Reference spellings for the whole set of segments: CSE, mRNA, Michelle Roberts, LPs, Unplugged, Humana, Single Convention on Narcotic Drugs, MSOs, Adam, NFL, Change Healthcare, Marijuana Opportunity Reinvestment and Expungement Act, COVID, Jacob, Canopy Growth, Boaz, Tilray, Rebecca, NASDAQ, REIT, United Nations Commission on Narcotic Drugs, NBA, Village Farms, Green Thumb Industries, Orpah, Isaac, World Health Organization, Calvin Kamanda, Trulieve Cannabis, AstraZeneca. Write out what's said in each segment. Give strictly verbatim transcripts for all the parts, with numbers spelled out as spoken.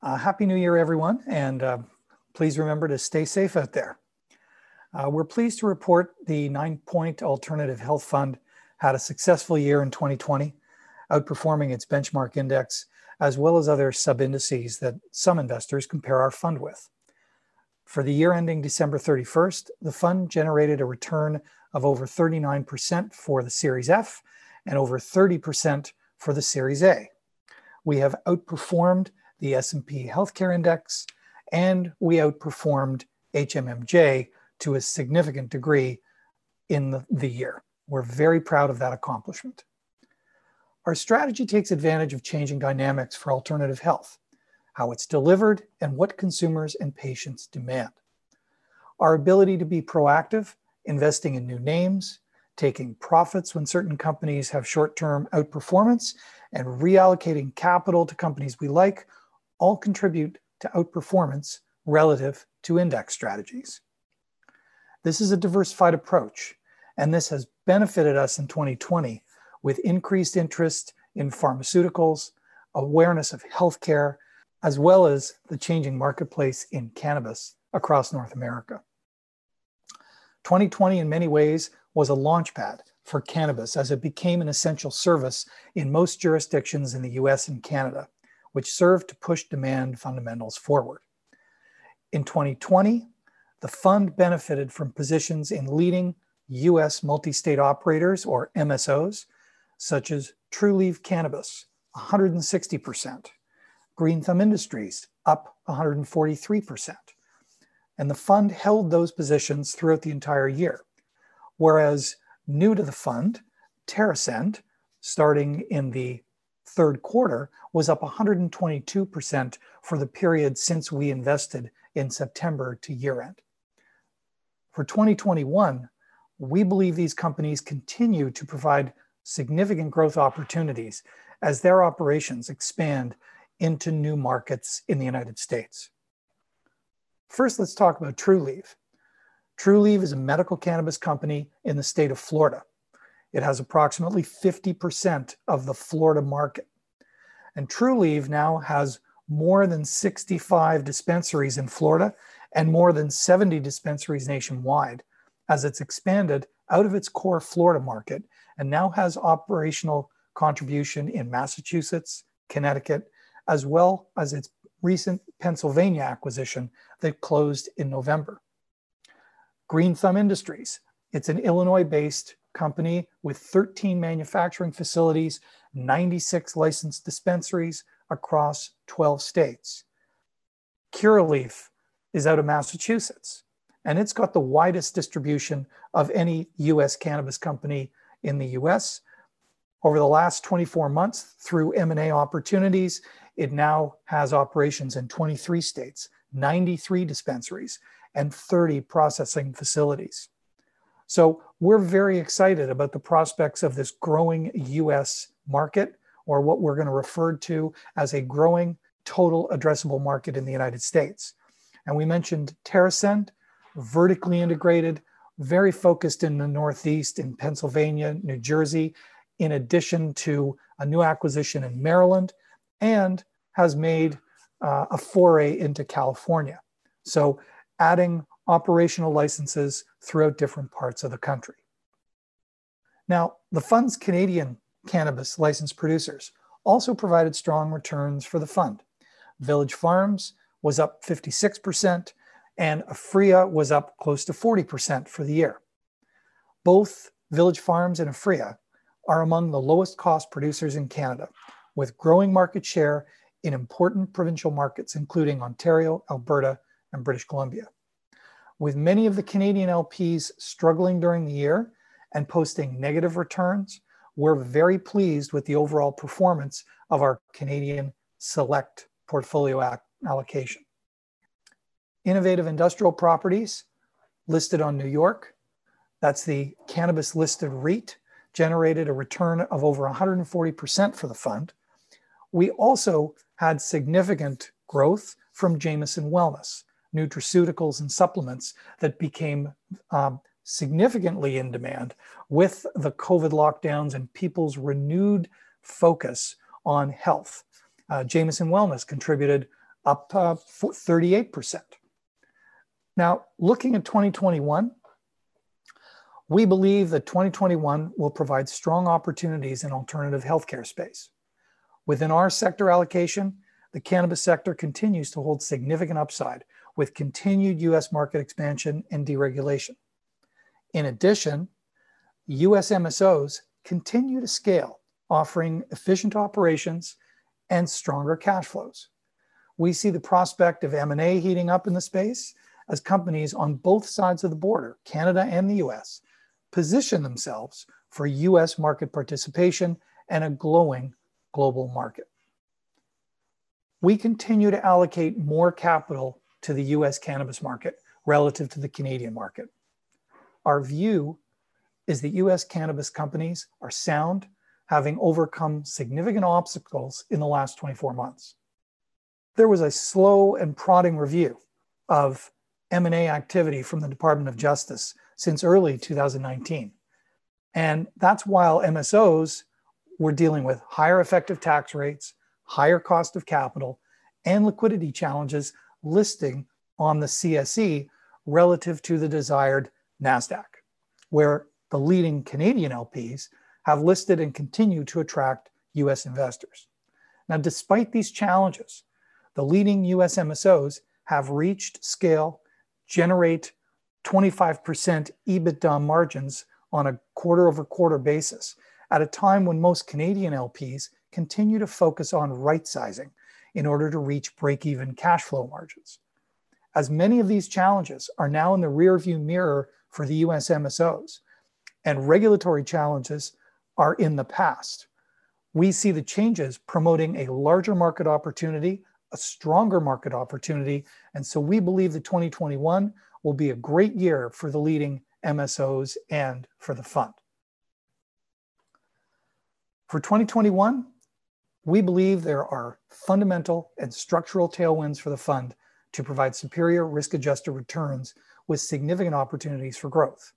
Uh, Happy New Year, everyone, and uh, please remember to stay safe out there. Uh, we're pleased to report the Nine Point Alternative Health Fund had a successful year in twenty twenty, outperforming its benchmark index, as well as other sub-indices that some investors compare our fund with. For the year ending December thirty-first, the fund generated a return of over thirty-nine percent for the Series F and over thirty percent for the Series A. We have outperformed the S and P Healthcare Index, and we outperformed H M M J to a significant degree in the, the year. We're very proud of that accomplishment. Our strategy takes advantage of changing dynamics for alternative health, how it's delivered, and what consumers and patients demand. Our ability to be proactive, investing in new names, taking profits when certain companies have short-term outperformance, and reallocating capital to companies we like, all contribute to outperformance relative to index strategies. This is a diversified approach, and this has benefited us in twenty twenty with increased interest in pharmaceuticals, awareness of healthcare, as well as the changing marketplace in cannabis across North America. twenty twenty, in many ways, was a launchpad for cannabis as it became an essential service in most jurisdictions in the U S and Canada, which served to push demand fundamentals forward. In twenty twenty, the fund benefited from positions in leading U S multi-state operators, or M S Os, such as Trulieve Cannabis, one hundred sixty percent, Green Thumb Industries, up one hundred forty-three percent. And the fund held those positions throughout the entire year, whereas new to the fund, Terrasend, starting in the third quarter, was up one hundred twenty-two percent for the period since we invested in September to year end. For twenty twenty-one, we believe these companies continue to provide significant growth opportunities as their operations expand into new markets in the United States. First, let's talk about Trulieve. Trulieve is a medical cannabis company in the state of Florida. It has approximately fifty percent of the Florida market. And Trulieve now has more than sixty-five dispensaries in Florida and more than seventy dispensaries nationwide, as it's expanded out of its core Florida market and now has operational contribution in Massachusetts, Connecticut, as well as its recent Pennsylvania acquisition that closed in November. Green Thumb Industries. It's an Illinois-based company with thirteen manufacturing facilities, ninety-six licensed dispensaries across twelve states. Curaleaf is out of Massachusetts, and it's got the widest distribution of any U S cannabis company in the U S. Over the last twenty-four months, through M and A opportunities, it now has operations in twenty-three states, ninety-three dispensaries, and thirty processing facilities. So we're very excited about the prospects of this growing U S market, or what we're going to refer to as a growing total addressable market in the United States. And we mentioned Terrasend, vertically integrated, very focused in the Northeast, in Pennsylvania, New Jersey, in addition to a new acquisition in Maryland, and has made uh, a foray into California. So adding operational licenses throughout different parts of the country. Now, the fund's Canadian cannabis licensed producers also provided strong returns for the fund. Village Farms was up fifty-six percent, and Aphria was up close to forty percent for the year. Both Village Farms and Aphria are among the lowest cost producers in Canada, with growing market share in important provincial markets, including Ontario, Alberta, and British Columbia. With many of the Canadian L Ps struggling during the year and posting negative returns, we're very pleased with the overall performance of our Canadian Select portfolio allocation. Innovative Industrial Properties, listed on New York, that's the cannabis-listed REIT, generated a return of over one hundred forty percent for the fund. We also had significant growth from Jameson Wellness, nutraceuticals and supplements that became um, significantly in demand with the COVID lockdowns and people's renewed focus on health. Uh, Jameson Wellness contributed up uh, thirty-eight percent. Now, looking at twenty twenty-one, we believe that twenty twenty-one will provide strong opportunities in alternative healthcare space. Within our sector allocation, the cannabis sector continues to hold significant upside with continued U S market expansion and deregulation. In addition, U S M S Os continue to scale, offering efficient operations and stronger cash flows. We see the prospect of M and A heating up in the space as companies on both sides of the border, Canada and the U S, position themselves for U S market participation and a glowing global market. We continue to allocate more capital to the U S cannabis market relative to the Canadian market. Our view is that U S cannabis companies are sound, having overcome significant obstacles in the last twenty-four months. There was a slow and prodding review of M and A activity from the Department of Justice since early two thousand nineteen. And that's while M S Os were dealing with higher effective tax rates, higher cost of capital, and liquidity challenges listing on the C S E relative to the desired NASDAQ, where the leading Canadian L Ps have listed and continue to attract U S investors. Now, despite these challenges, the leading U S M S Os have reached scale, generate twenty-five percent EBITDA margins on a quarter-over-quarter basis at a time when most Canadian L Ps continue to focus on right-sizing in order to reach break-even cash flow margins. As many of these challenges are now in the rearview mirror for the U S M S Os and regulatory challenges are in the past, we see the changes promoting a larger market opportunity, a stronger market opportunity, and so we believe that twenty twenty-one will be a great year for the leading M S Os and for the fund. For twenty twenty-one, we believe there are fundamental and structural tailwinds for the fund to provide superior risk-adjusted returns with significant opportunities for growth.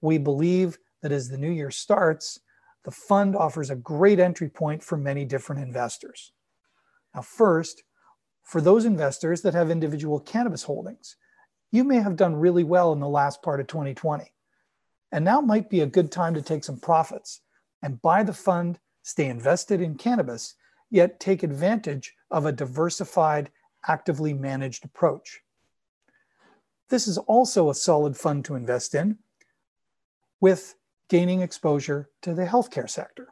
We believe that as the new year starts, the fund offers a great entry point for many different investors. Now, first, for those investors that have individual cannabis holdings, you may have done really well in the last part of twenty twenty. And now might be a good time to take some profits and buy the fund, stay invested in cannabis, yet take advantage of a diversified, actively managed approach. This is also a solid fund to invest in with gaining exposure to the healthcare sector.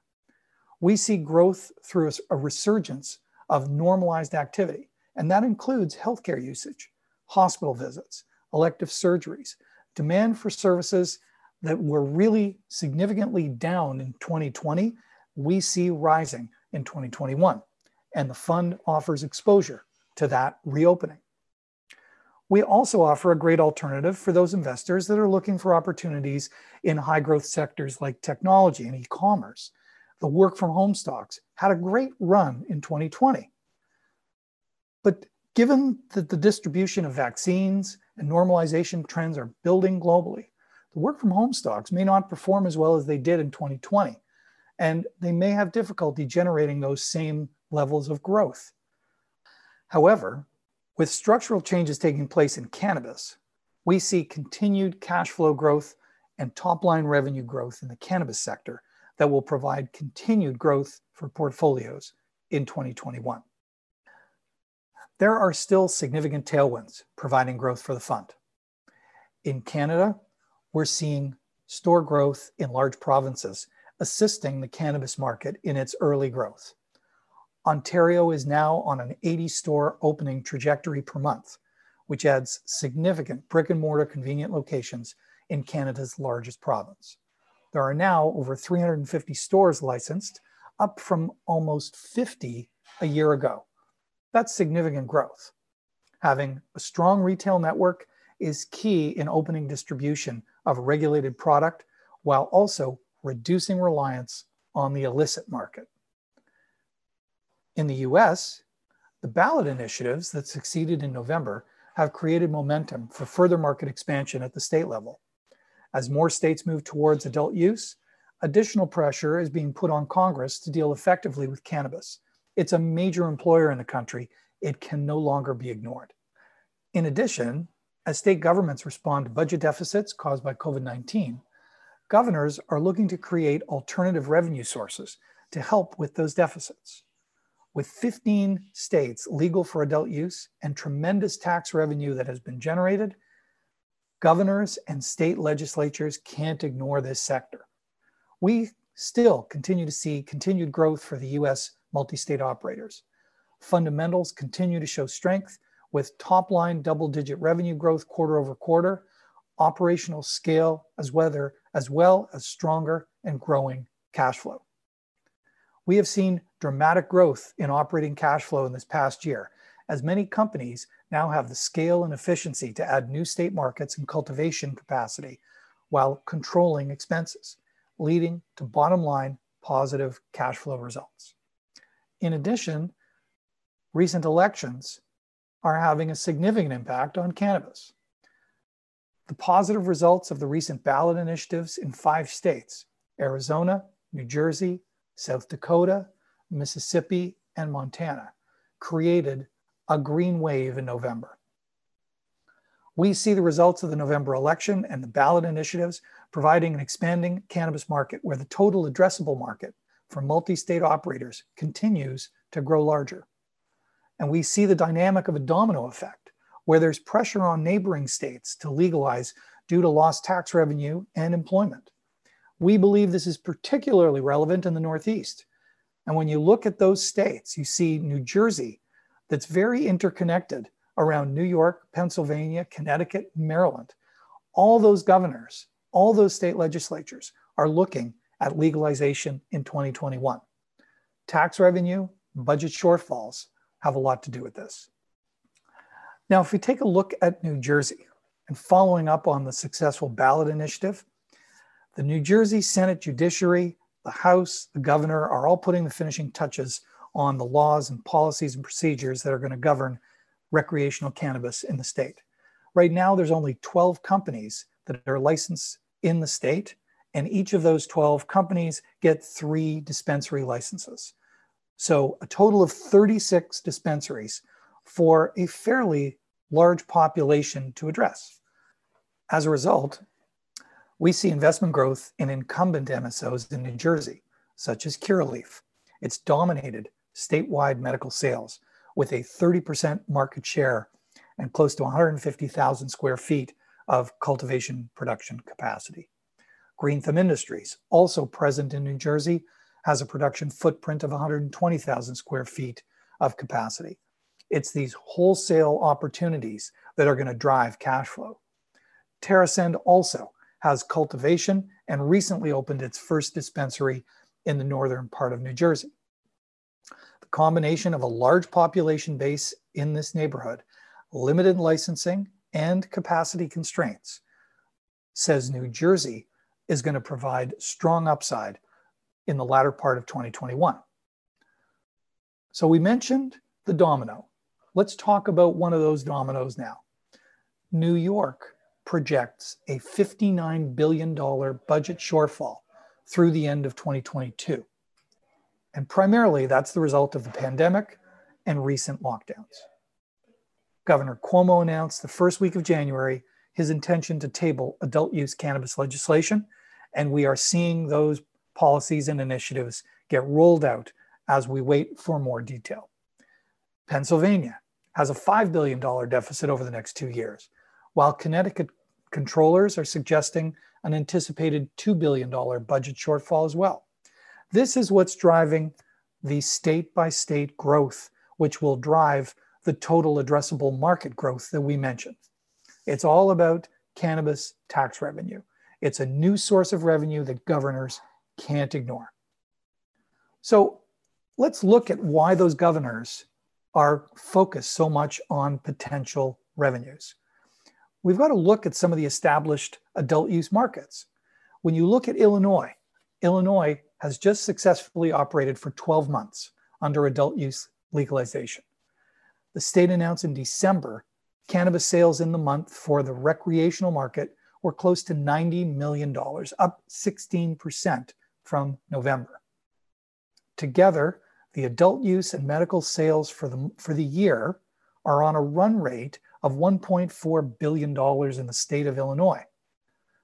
We see growth through a resurgence of normalized activity, and that includes healthcare usage, hospital visits, elective surgeries, demand for services that were really significantly down in twenty twenty, we see rising in twenty twenty-one, and the fund offers exposure to that reopening. We also offer a great alternative for those investors that are looking for opportunities in high growth sectors like technology and e-commerce. The work from home stocks had a great run in twenty twenty. But given that the distribution of vaccines and normalization trends are building globally, the work from home stocks may not perform as well as they did in twenty twenty, and they may have difficulty generating those same levels of growth. However, with structural changes taking place in cannabis, we see continued cash flow growth and top-line revenue growth in the cannabis sector that will provide continued growth for portfolios in twenty twenty-one. There are still significant tailwinds providing growth for the fund. In Canada, we're seeing store growth in large provinces assisting the cannabis market in its early growth. Ontario is now on an eighty store opening trajectory per month, which adds significant brick and mortar convenient locations in Canada's largest province. There are now over three hundred fifty stores licensed, up from almost fifty a year ago. That's significant growth. Having a strong retail network is key in opening distribution of regulated product while also reducing reliance on the illicit market. In the U S, the ballot initiatives that succeeded in November have created momentum for further market expansion at the state level. As more states move towards adult use, additional pressure is being put on Congress to deal effectively with cannabis. It's a major employer in the country. it can no longer be ignored. In addition, as state governments respond to budget deficits caused by COVID nineteen, governors are looking to create alternative revenue sources to help with those deficits. With fifteen states legal for adult use and tremendous tax revenue that has been generated, governors and state legislatures can't ignore this sector. We still continue to see continued growth for the U S multi-state operators. Fundamentals continue to show strength with top-line double-digit revenue growth quarter over quarter, operational scale, as whether as well as stronger and growing cash flow. We have seen dramatic growth in operating cash flow in this past year, as many companies now have the scale and efficiency to add new state markets and cultivation capacity while controlling expenses, leading to bottom line positive cash flow results. In addition, recent elections are having a significant impact on cannabis. The positive results of the recent ballot initiatives in five states, Arizona, New Jersey, South Dakota, Mississippi, and Montana, created a green wave in November. We see the results of the November election and the ballot initiatives providing an expanding cannabis market where the total addressable market for multi-state operators continues to grow larger. And we see the dynamic of a domino effect, where there's pressure on neighboring states to legalize due to lost tax revenue and employment. We believe this is particularly relevant in the Northeast. And when you look at those states, you see New Jersey, that's very interconnected around New York, Pennsylvania, Connecticut, Maryland. All those governors, all those state legislatures are looking at legalization in twenty twenty-one. Tax revenue, budget shortfalls have a lot to do with this. Now, if we take a look at New Jersey and following up on the successful ballot initiative, the New Jersey Senate Judiciary, the House, the governor are all putting the finishing touches on the laws and policies and procedures that are going to govern recreational cannabis in the state. Right now, there's only twelve companies that are licensed in the state, and each of those twelve companies get three dispensary licenses. So a total of thirty-six dispensaries for a fairly large population to address. As a result, we see investment growth in incumbent M S Os in New Jersey, such as Curaleaf. It's dominated statewide medical sales with a thirty percent market share and close to one hundred fifty thousand square feet of cultivation production capacity. Green Thumb Industries, also present in New Jersey, has a production footprint of one hundred twenty thousand square feet of capacity. It's these wholesale opportunities that are going to drive cash flow. Terrasend also has cultivation and recently opened its first dispensary in the northern part of New Jersey. The combination of a large population base in this neighborhood, limited licensing, and capacity constraints, says New Jersey is going to provide strong upside in the latter part of twenty twenty-one. So we mentioned the domino. Let's talk about one of those dominoes now. New York projects a fifty-nine billion dollars budget shortfall through the end of twenty twenty-two. And primarily that's the result of the pandemic and recent lockdowns. Governor Cuomo announced the first week of January his intention to table adult use cannabis legislation, and we are seeing those policies and initiatives get rolled out as we wait for more detail. Pennsylvania has a five billion dollars deficit over the next two years, while Connecticut controllers are suggesting an anticipated two billion dollars budget shortfall as well. This is what's driving the state-by-state growth, which will drive the total addressable market growth that we mentioned. It's all about cannabis tax revenue. It's a new source of revenue that governors can't ignore. So let's look at why those governors are focused so much on potential revenues. We've got to look at some of the established adult use markets. When you look at Illinois, Illinois has just successfully operated for twelve months under adult use legalization. The state announced in December, cannabis sales in the month for the recreational market were close to ninety million dollars, up sixteen percent from November. Together, the adult use and medical sales for the, for the year are on a run rate of one point four billion dollars in the state of Illinois.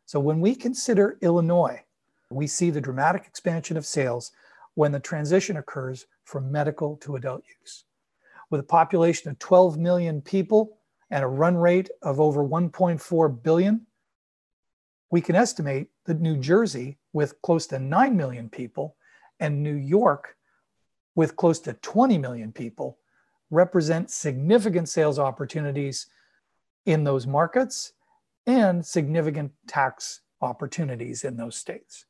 So when we consider Illinois, we see the dramatic expansion of sales when the transition occurs from medical to adult use. With a population of twelve million people and a run rate of over one point four billion, we can estimate that New Jersey, with close to nine million people, and New York, with close to twenty million people, represent significant sales opportunities in those markets and significant tax opportunities in those states.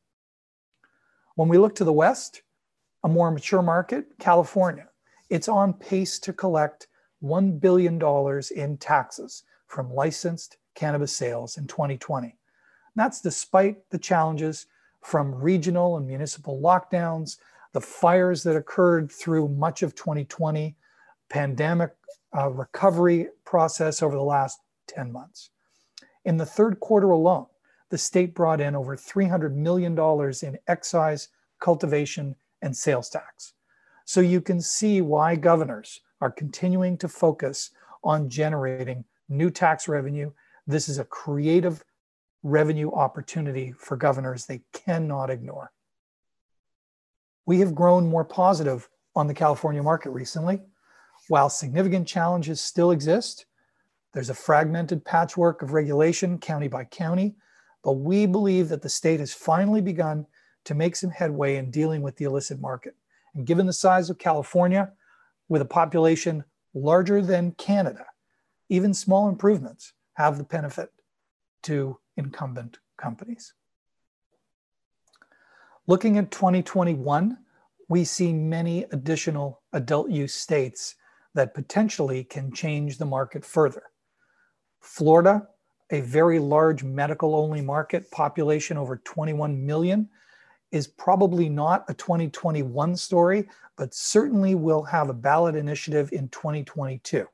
When we look to the West, a more mature market, California, it's on pace to collect one billion dollars in taxes from licensed cannabis sales in twenty twenty. And that's despite the challenges from regional and municipal lockdowns, the fires that occurred through much of twenty twenty, pandemic uh, recovery process over the last ten months. In the third quarter alone, the state brought in over three hundred million dollars in excise, cultivation, and sales tax. So you can see why governors are continuing to focus on generating new tax revenue. This is a creative revenue opportunity for governors they cannot ignore. We have grown more positive on the California market recently. While significant challenges still exist, there's a fragmented patchwork of regulation county by county, but we believe that the state has finally begun to make some headway in dealing with the illicit market. And given the size of California, with a population larger than Canada, even small improvements have the benefit to incumbent companies. Looking at twenty twenty-one, we see many additional adult use states that potentially can change the market further. Florida, a very large medical-only market, population over twenty-one million, is probably not a twenty twenty-one story, but certainly will have a ballot initiative in twenty twenty-two.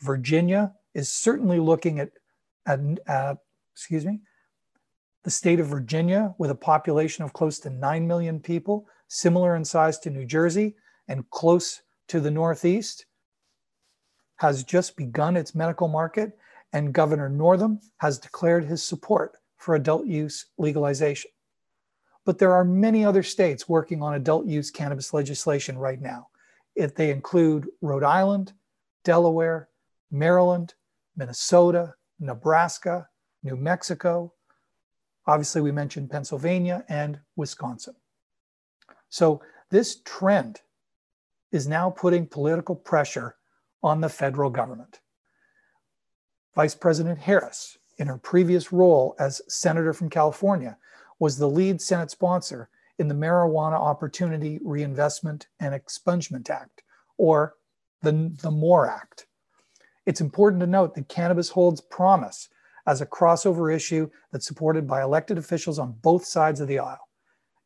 Virginia is certainly looking at, at uh, excuse me, the state of Virginia, with a population of close to nine million people, similar in size to New Jersey and close to the Northeast, has just begun its medical market, and Governor Northam has declared his support for adult use legalization. But there are many other states working on adult use cannabis legislation right now. If they include Rhode Island, Delaware, Maryland, Minnesota, Nebraska, New Mexico, obviously we mentioned Pennsylvania and Wisconsin. So this trend is now putting political pressure on the federal government. Vice President Harris, in her previous role as senator from California, was the lead Senate sponsor in the Marijuana Opportunity Reinvestment and Expungement Act, or the, the MORE Act. It's important to note that cannabis holds promise as a crossover issue that's supported by elected officials on both sides of the aisle.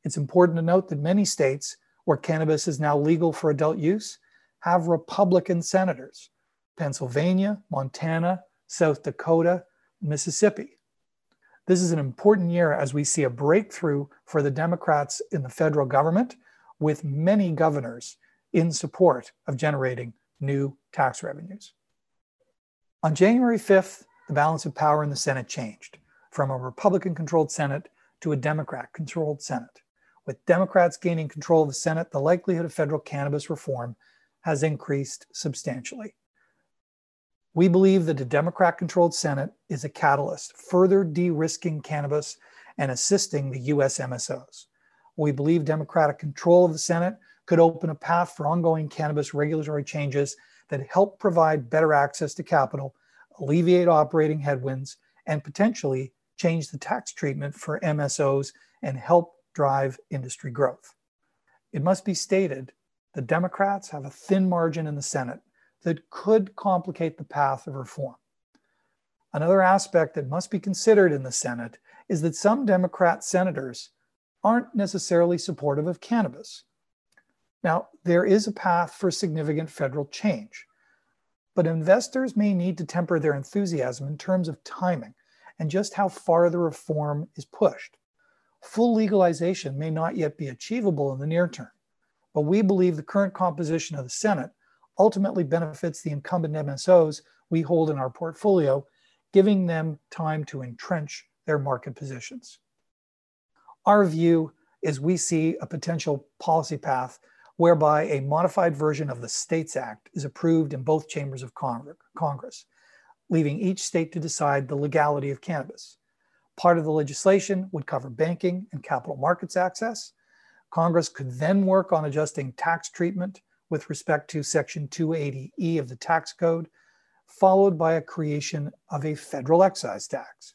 It's important to note that many states where cannabis is now legal for adult use have Republican senators: Pennsylvania, Montana, South Dakota, Mississippi. This is an important year as we see a breakthrough for the Democrats in the federal government, with many governors in support of generating new tax revenues. On January fifth, the balance of power in the Senate changed from a Republican-controlled Senate to a Democrat-controlled Senate. With Democrats gaining control of the Senate, the likelihood of federal cannabis reform has increased substantially. We believe that a Democrat-controlled Senate is a catalyst, further de-risking cannabis and assisting the U S M S Os. We believe Democratic control of the Senate could open a path for ongoing cannabis regulatory changes that help provide better access to capital, alleviate operating headwinds, and potentially change the tax treatment for M S Os and help drive industry growth. It must be stated that Democrats have a thin margin in the Senate that could complicate the path of reform. Another aspect that must be considered in the Senate is that some Democrat senators aren't necessarily supportive of cannabis. Now, there is a path for significant federal change, but investors may need to temper their enthusiasm in terms of timing and just how far the reform is pushed. Full legalization may not yet be achievable in the near term, but but we believe the current composition of the Senate ultimately benefits the incumbent M S Os we hold in our portfolio, giving them time to entrench their market positions. Our view is we see a potential policy path whereby a modified version of the States Act is approved in both chambers of Congress, leaving each state to decide the legality of cannabis. Part of the legislation would cover banking and capital markets access. Congress could then work on adjusting tax treatment with respect to Section two eighty E of the tax code, followed by a creation of a federal excise tax.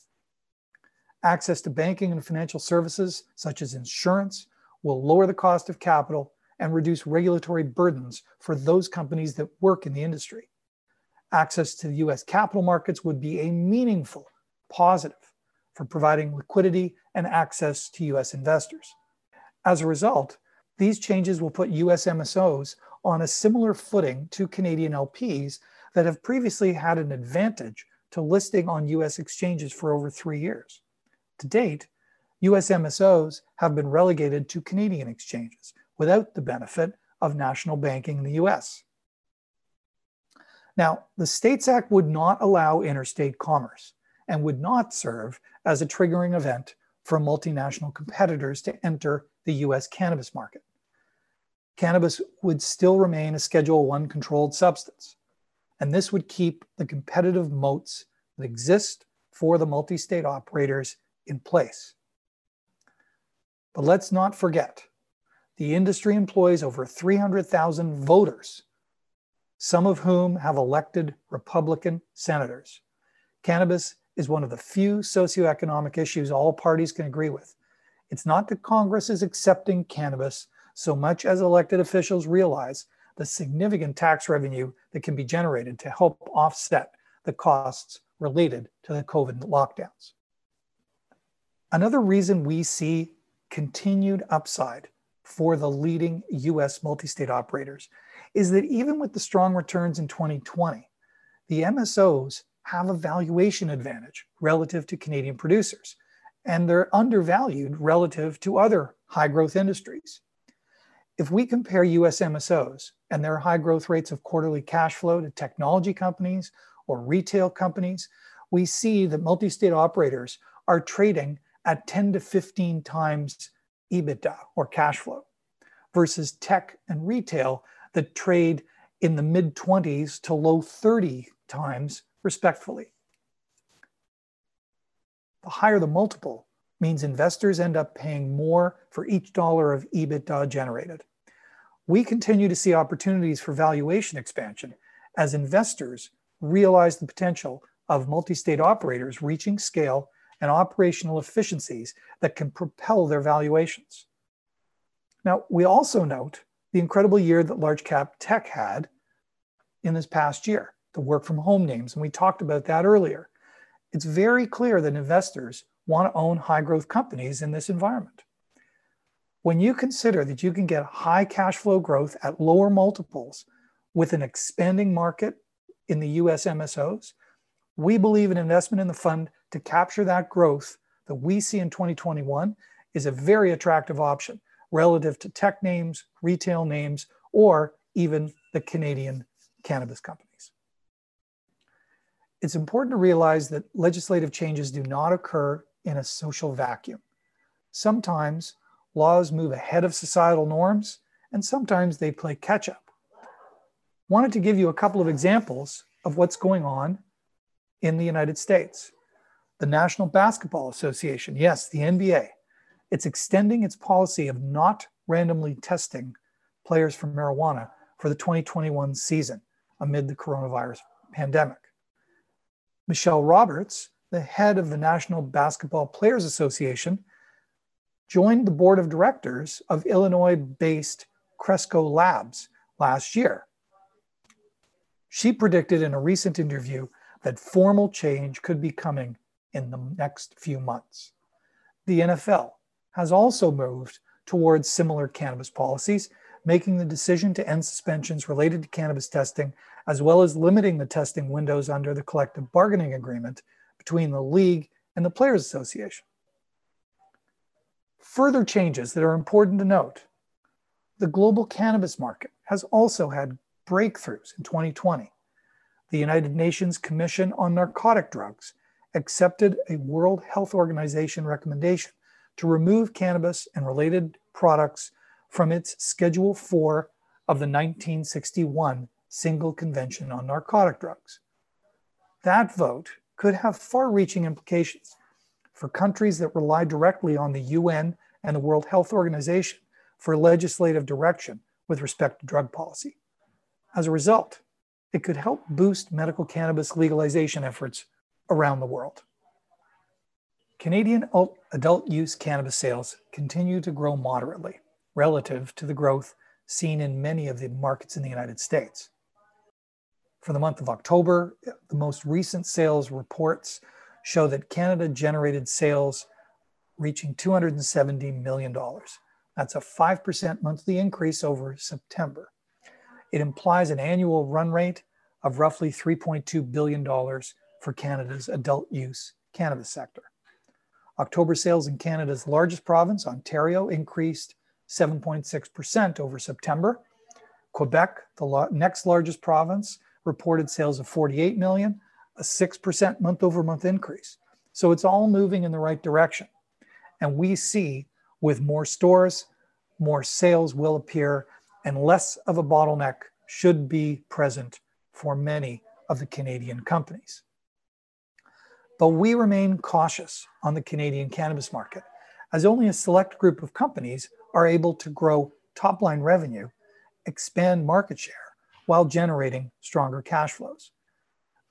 Access to banking and financial services, such as insurance, will lower the cost of capital and reduce regulatory burdens for those companies that work in the industry. Access to the U S capital markets would be a meaningful positive for providing liquidity and access to U S investors. As a result, these changes will put U S M S Os on a similar footing to Canadian L Ps that have previously had an advantage to listing on U S exchanges for over three years. To date, U S M S Os have been relegated to Canadian exchanges without the benefit of national banking in the U S. Now, the States Act would not allow interstate commerce and would not serve as a triggering event for multinational competitors to enter the U S cannabis market. Cannabis would still remain a Schedule one controlled substance, and this would keep the competitive moats that exist for the multi-state operators in place. But let's not forget, the industry employs over three hundred thousand voters, some of whom have elected Republican senators. Cannabis is one of the few socioeconomic issues all parties can agree with. It's not that Congress is accepting cannabis so much as elected officials realize the significant tax revenue that can be generated to help offset the costs related to the COVID lockdowns. Another reason we see continued upside for the leading U S multi-state operators is that even with the strong returns in twenty twenty, the M S Os have a valuation advantage relative to Canadian producers, and they're undervalued relative to other high-growth industries. If we compare U S M S Os and their high growth rates of quarterly cash flow to technology companies or retail companies, we see that multi-state operators are trading at ten to fifteen times EBITDA or cash flow versus tech and retail that trade in the mid twenties to low thirty times respectfully. The higher the multiple means investors end up paying more for each dollar of EBITDA generated. We continue to see opportunities for valuation expansion as investors realize the potential of multi-state operators reaching scale and operational efficiencies that can propel their valuations. Now, we also note the incredible year that large cap tech had in this past year, the work from home names, and we talked about that earlier. It's very clear that investors want to own high growth companies in this environment. When you consider that you can get high cash flow growth at lower multiples with an expanding market in the U S M S Os, we believe an investment in the fund to capture that growth that we see in twenty twenty-one is a very attractive option relative to tech names, retail names, or even the Canadian cannabis companies. It's important to realize that legislative changes do not occur in a social vacuum. Sometimes laws move ahead of societal norms, and sometimes they play catch up. Wanted to give you a couple of examples of what's going on in the United States. The National Basketball Association, yes, the N B A, it's extending its policy of not randomly testing players for marijuana for the twenty twenty-one season amid the coronavirus pandemic. Michelle Roberts, the head of the National Basketball Players Association, joined the board of directors of Illinois-based Cresco Labs last year. She predicted in a recent interview that formal change could be coming in the next few months. The N F L has also moved towards similar cannabis policies, making the decision to end suspensions related to cannabis testing, as well as limiting the testing windows under the collective bargaining agreement between the league and the Players Association. Further changes that are important to note. The global cannabis market has also had breakthroughs in twenty twenty. The United Nations Commission on Narcotic Drugs accepted a World Health Organization recommendation to remove cannabis and related products from its Schedule four of the nineteen sixty-one Single Convention on Narcotic Drugs. That vote could have far-reaching implications for countries that rely directly on the U N and the World Health Organization for legislative direction with respect to drug policy. As a result, it could help boost medical cannabis legalization efforts around the world. Canadian adult use cannabis sales continue to grow moderately relative to the growth seen in many of the markets in the United States. For the month of October, the most recent sales reports show that Canada generated sales reaching two hundred seventy million dollars. That's a five percent monthly increase over September. It implies an annual run rate of roughly three point two billion dollars for Canada's adult use cannabis sector. October sales in Canada's largest province, Ontario, increased seven point six percent over September. Quebec, the next largest province, reported sales of forty-eight million, a six percent month-over-month increase. So it's all moving in the right direction. And we see with more stores, more sales will appear, and less of a bottleneck should be present for many of the Canadian companies. But we remain cautious on the Canadian cannabis market, as only a select group of companies are able to grow top-line revenue, expand market share, while generating stronger cash flows.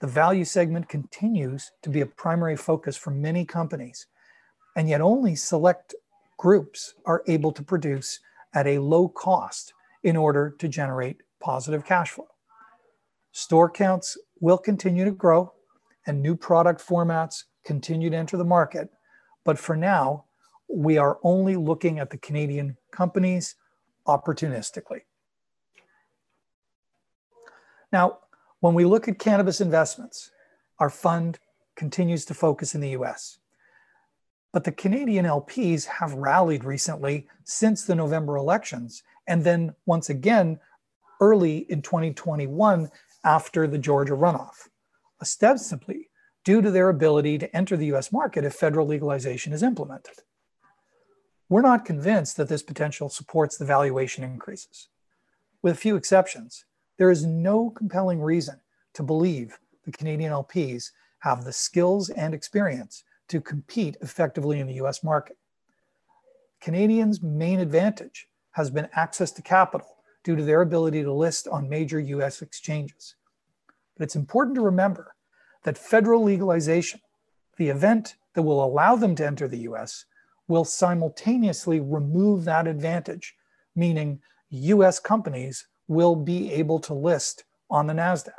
The value segment continues to be a primary focus for many companies, and yet only select groups are able to produce at a low cost in order to generate positive cash flow. Store counts will continue to grow, and new product formats continue to enter the market, but for now, we are only looking at the Canadian companies opportunistically. Now, when we look at cannabis investments, our fund continues to focus in the U S. But the Canadian L Ps have rallied recently since the November elections, and then once again early in twenty twenty-one after the Georgia runoff, ostensibly due to their ability to enter the U S market if federal legalization is implemented. We're not convinced that this potential supports the valuation increases. With a few exceptions, there is no compelling reason to believe the Canadian L Ps have the skills and experience to compete effectively in the U S market. Canadians' main advantage has been access to capital due to their ability to list on major U S exchanges. But it's important to remember that federal legalization, the event that will allow them to enter the U S, will simultaneously remove that advantage, meaning U S companies will be able to list on the NASDAQ.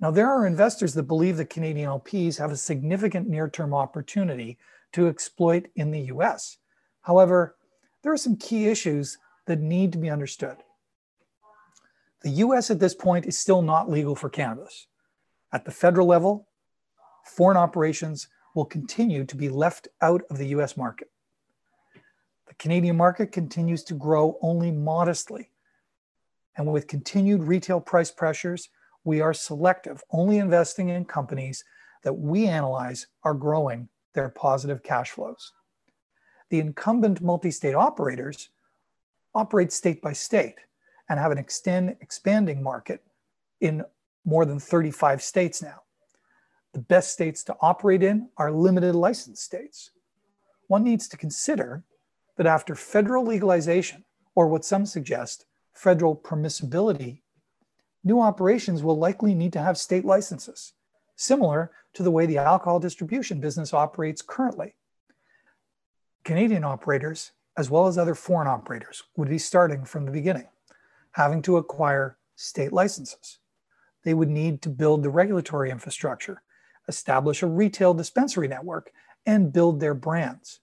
Now, there are investors that believe that Canadian L Ps have a significant near-term opportunity to exploit in the U S. However, there are some key issues that need to be understood. The U S at this point is still not legal for cannabis. At the federal level, foreign operations will continue to be left out of the U S market. The Canadian market continues to grow only modestly. And with continued retail price pressures, we are selective, only investing in companies that we analyze are growing their positive cash flows. The incumbent multi-state operators operate state by state and have an extend, expanding market in more than thirty-five states now. The best states to operate in are limited license states. One needs to consider that after federal legalization, or what some suggest, federal permissibility, new operations will likely need to have state licenses, similar to the way the alcohol distribution business operates currently. Canadian operators, as well as other foreign operators, would be starting from the beginning, having to acquire state licenses. They would need to build the regulatory infrastructure, establish a retail dispensary network, and build their brands.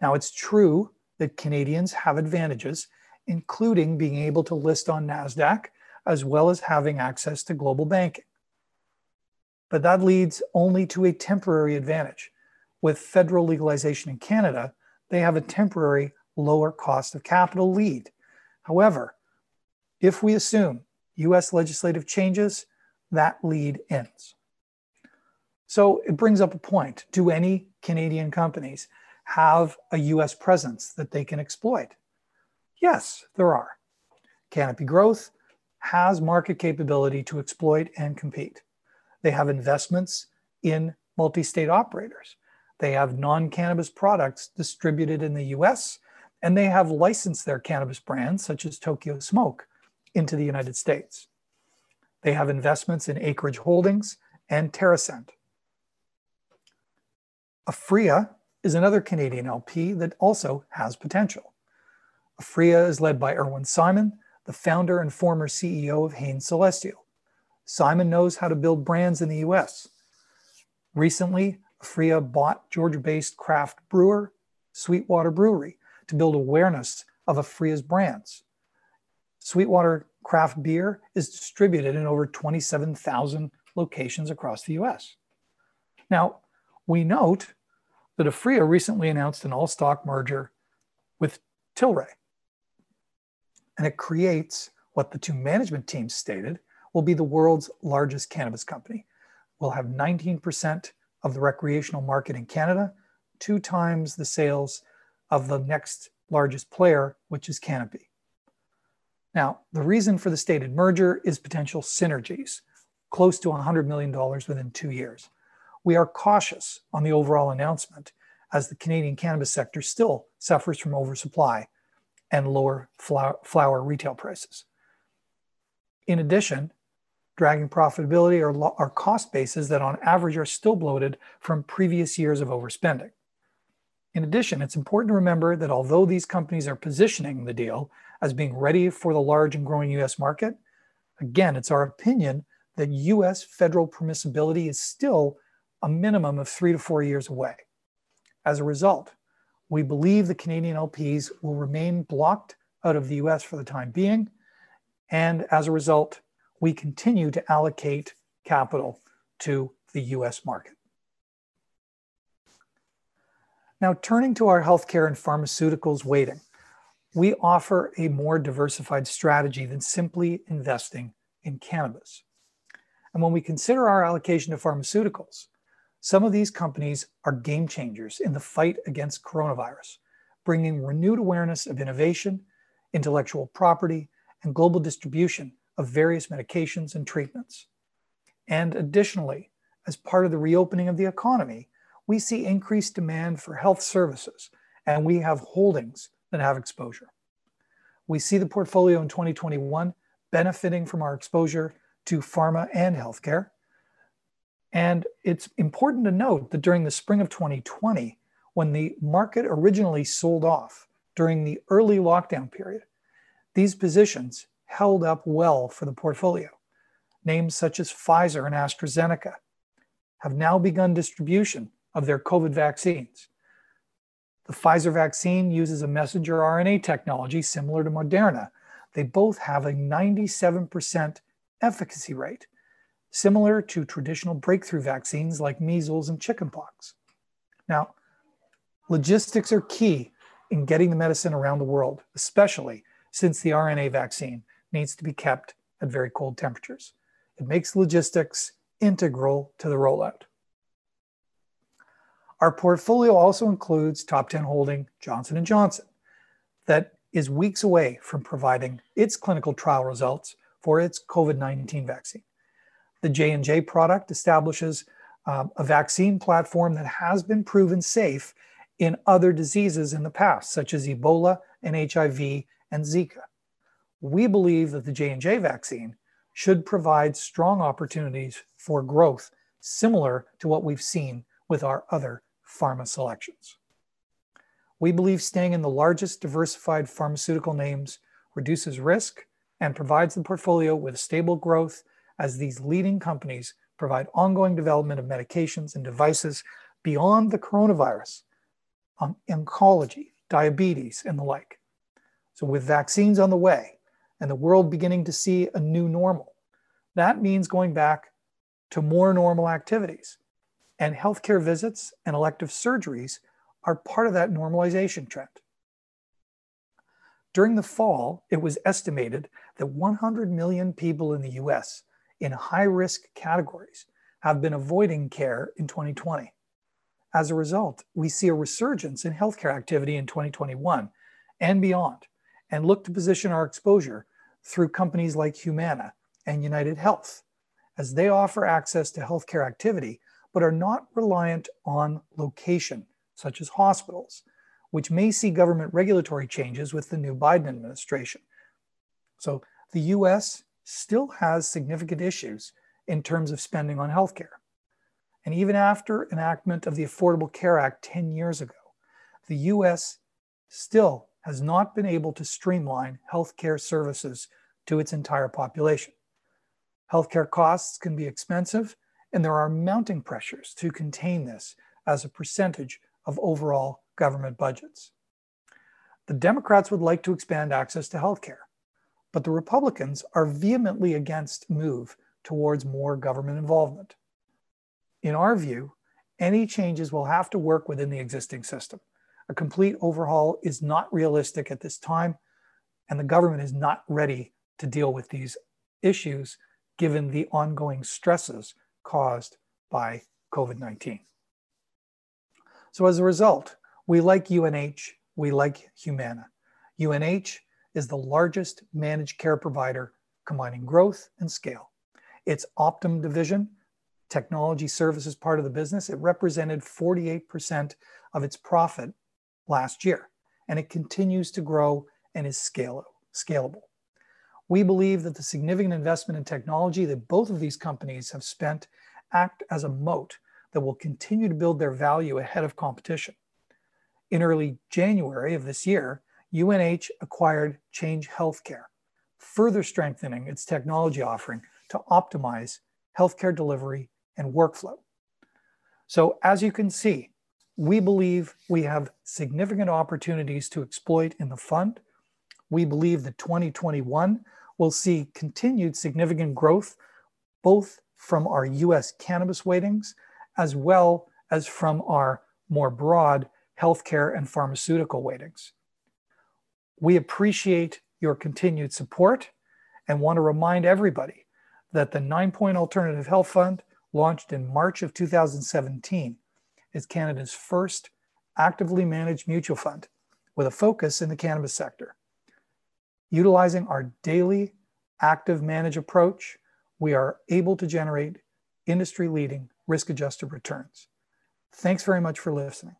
Now, it's true that Canadians have advantages, including being able to list on NASDAQ, as well as having access to global banking. But that leads only to a temporary advantage. With federal legalization in Canada, they have a temporary lower cost of capital lead However, if we assume U S legislative changes, that lead ends. So it brings up a point. Do any Canadian companies have a U S presence that they can exploit? Yes, there are. Canopy Growth has market capability to exploit and compete. They have investments in multi-state operators. They have non-cannabis products distributed in the U S, and they have licensed their cannabis brands, such as Tokyo Smoke, into the United States. They have investments in Acreage Holdings and Terrasend. Aphria is another Canadian L P that also has potential. Aphria is led by Erwin Simon, the founder and former C E O of Hain Celestial. Simon knows how to build brands in the U S. Recently, Aphria bought Georgia-based craft brewer Sweetwater Brewery to build awareness of Afria's brands. Sweetwater craft beer is distributed in over twenty-seven thousand locations across the U S. Now, we note that Aphria recently announced an all-stock merger with Tilray, and it creates what the two management teams stated will be the world's largest cannabis company. We'll have nineteen percent of the recreational market in Canada, two times the sales of the next largest player, which is Canopy. Now, the reason for the stated merger is potential synergies, close to one hundred million dollars within two years. We are cautious on the overall announcement as the Canadian cannabis sector still suffers from oversupply and lower flower retail prices. In addition, dragging profitability are, are cost bases that on average are still bloated from previous years of overspending. In addition, it's important to remember that although these companies are positioning the deal as being ready for the large and growing U S market, again, it's our opinion that U S federal permissibility is still a minimum of three to four years away. As a result, we believe the Canadian L Ps will remain blocked out of the U S for the time being. And as a result, we continue to allocate capital to the U S market. Now, turning to our healthcare and pharmaceuticals weighting, we offer a more diversified strategy than simply investing in cannabis. And when we consider our allocation to pharmaceuticals, some of these companies are game changers in the fight against coronavirus, bringing renewed awareness of innovation, intellectual property, and global distribution of various medications and treatments. And additionally, as part of the reopening of the economy, we see increased demand for health services, and we have holdings that have exposure. We see the portfolio in twenty twenty-one benefiting from our exposure to pharma and healthcare. And it's important to note that during the spring of twenty twenty, when the market originally sold off during the early lockdown period, these positions held up well for the portfolio. Names such as Pfizer and AstraZeneca have now begun distribution of their COVID vaccines. The Pfizer vaccine uses a messenger R N A technology similar to Moderna. They both have a ninety-seven percent efficacy rate, similar to traditional breakthrough vaccines like measles and chickenpox. Now, logistics are key in getting the medicine around the world, especially since the R N A vaccine needs to be kept at very cold temperatures. It makes logistics integral to the rollout. Our portfolio also includes top ten holding Johnson and Johnson, that is weeks away from providing its clinical trial results for its COVID nineteen vaccine. The J and J product establishes um, a vaccine platform that has been proven safe in other diseases in the past, such as Ebola and H I V and Zika. We believe that the J and J vaccine should provide strong opportunities for growth, similar to what we've seen with our other pharma selections. We believe staying in the largest diversified pharmaceutical names reduces risk and provides the portfolio with stable growth as these leading companies provide ongoing development of medications and devices beyond the coronavirus, on oncology, diabetes, and the like. So with vaccines on the way and the world beginning to see a new normal, that means going back to more normal activities, and healthcare visits and elective surgeries are part of that normalization trend. During the fall, it was estimated that one hundred million people in the U S in high-risk categories have been avoiding care in twenty twenty. As a result, we see a resurgence in healthcare activity in twenty twenty-one and beyond, and look to position our exposure through companies like Humana and United Health, as they offer access to healthcare activity, but are not reliant on location, such as hospitals, which may see government regulatory changes with the new Biden administration. So the U S still has significant issues in terms of spending on healthcare. And even after enactment of the Affordable Care Act ten years ago, the U S still has not been able to streamline healthcare services to its entire population. Healthcare costs can be expensive, and there are mounting pressures to contain this as a percentage of overall government budgets. The Democrats would like to expand access to healthcare, but the Republicans are vehemently against the move towards more government involvement. In our view, any changes will have to work within the existing system. A complete overhaul is not realistic at this time, and the government is not ready to deal with these issues given the ongoing stresses caused by COVID nineteen. So as a result, we like U N H, we like Humana. U N H is the largest managed care provider, combining growth and scale. Its Optum division, technology services part of the business, it represented forty-eight percent of its profit last year, and it continues to grow and is scalable. We believe that the significant investment in technology that both of these companies have spent act as a moat that will continue to build their value ahead of competition. In early January of this year, U N H acquired Change Healthcare, further strengthening its technology offering to optimize healthcare delivery and workflow. So as you can see, we believe we have significant opportunities to exploit in the fund. We believe that twenty twenty-one will see continued significant growth, both from our U S cannabis weightings, as well as from our more broad healthcare and pharmaceutical weightings. We appreciate your continued support and want to remind everybody that the Nine Point Alternative Health Fund, launched in March of two thousand seventeen, is Canada's first actively managed mutual fund with a focus in the cannabis sector. Utilizing our daily active manage approach, we are able to generate industry-leading risk-adjusted returns. Thanks very much for listening.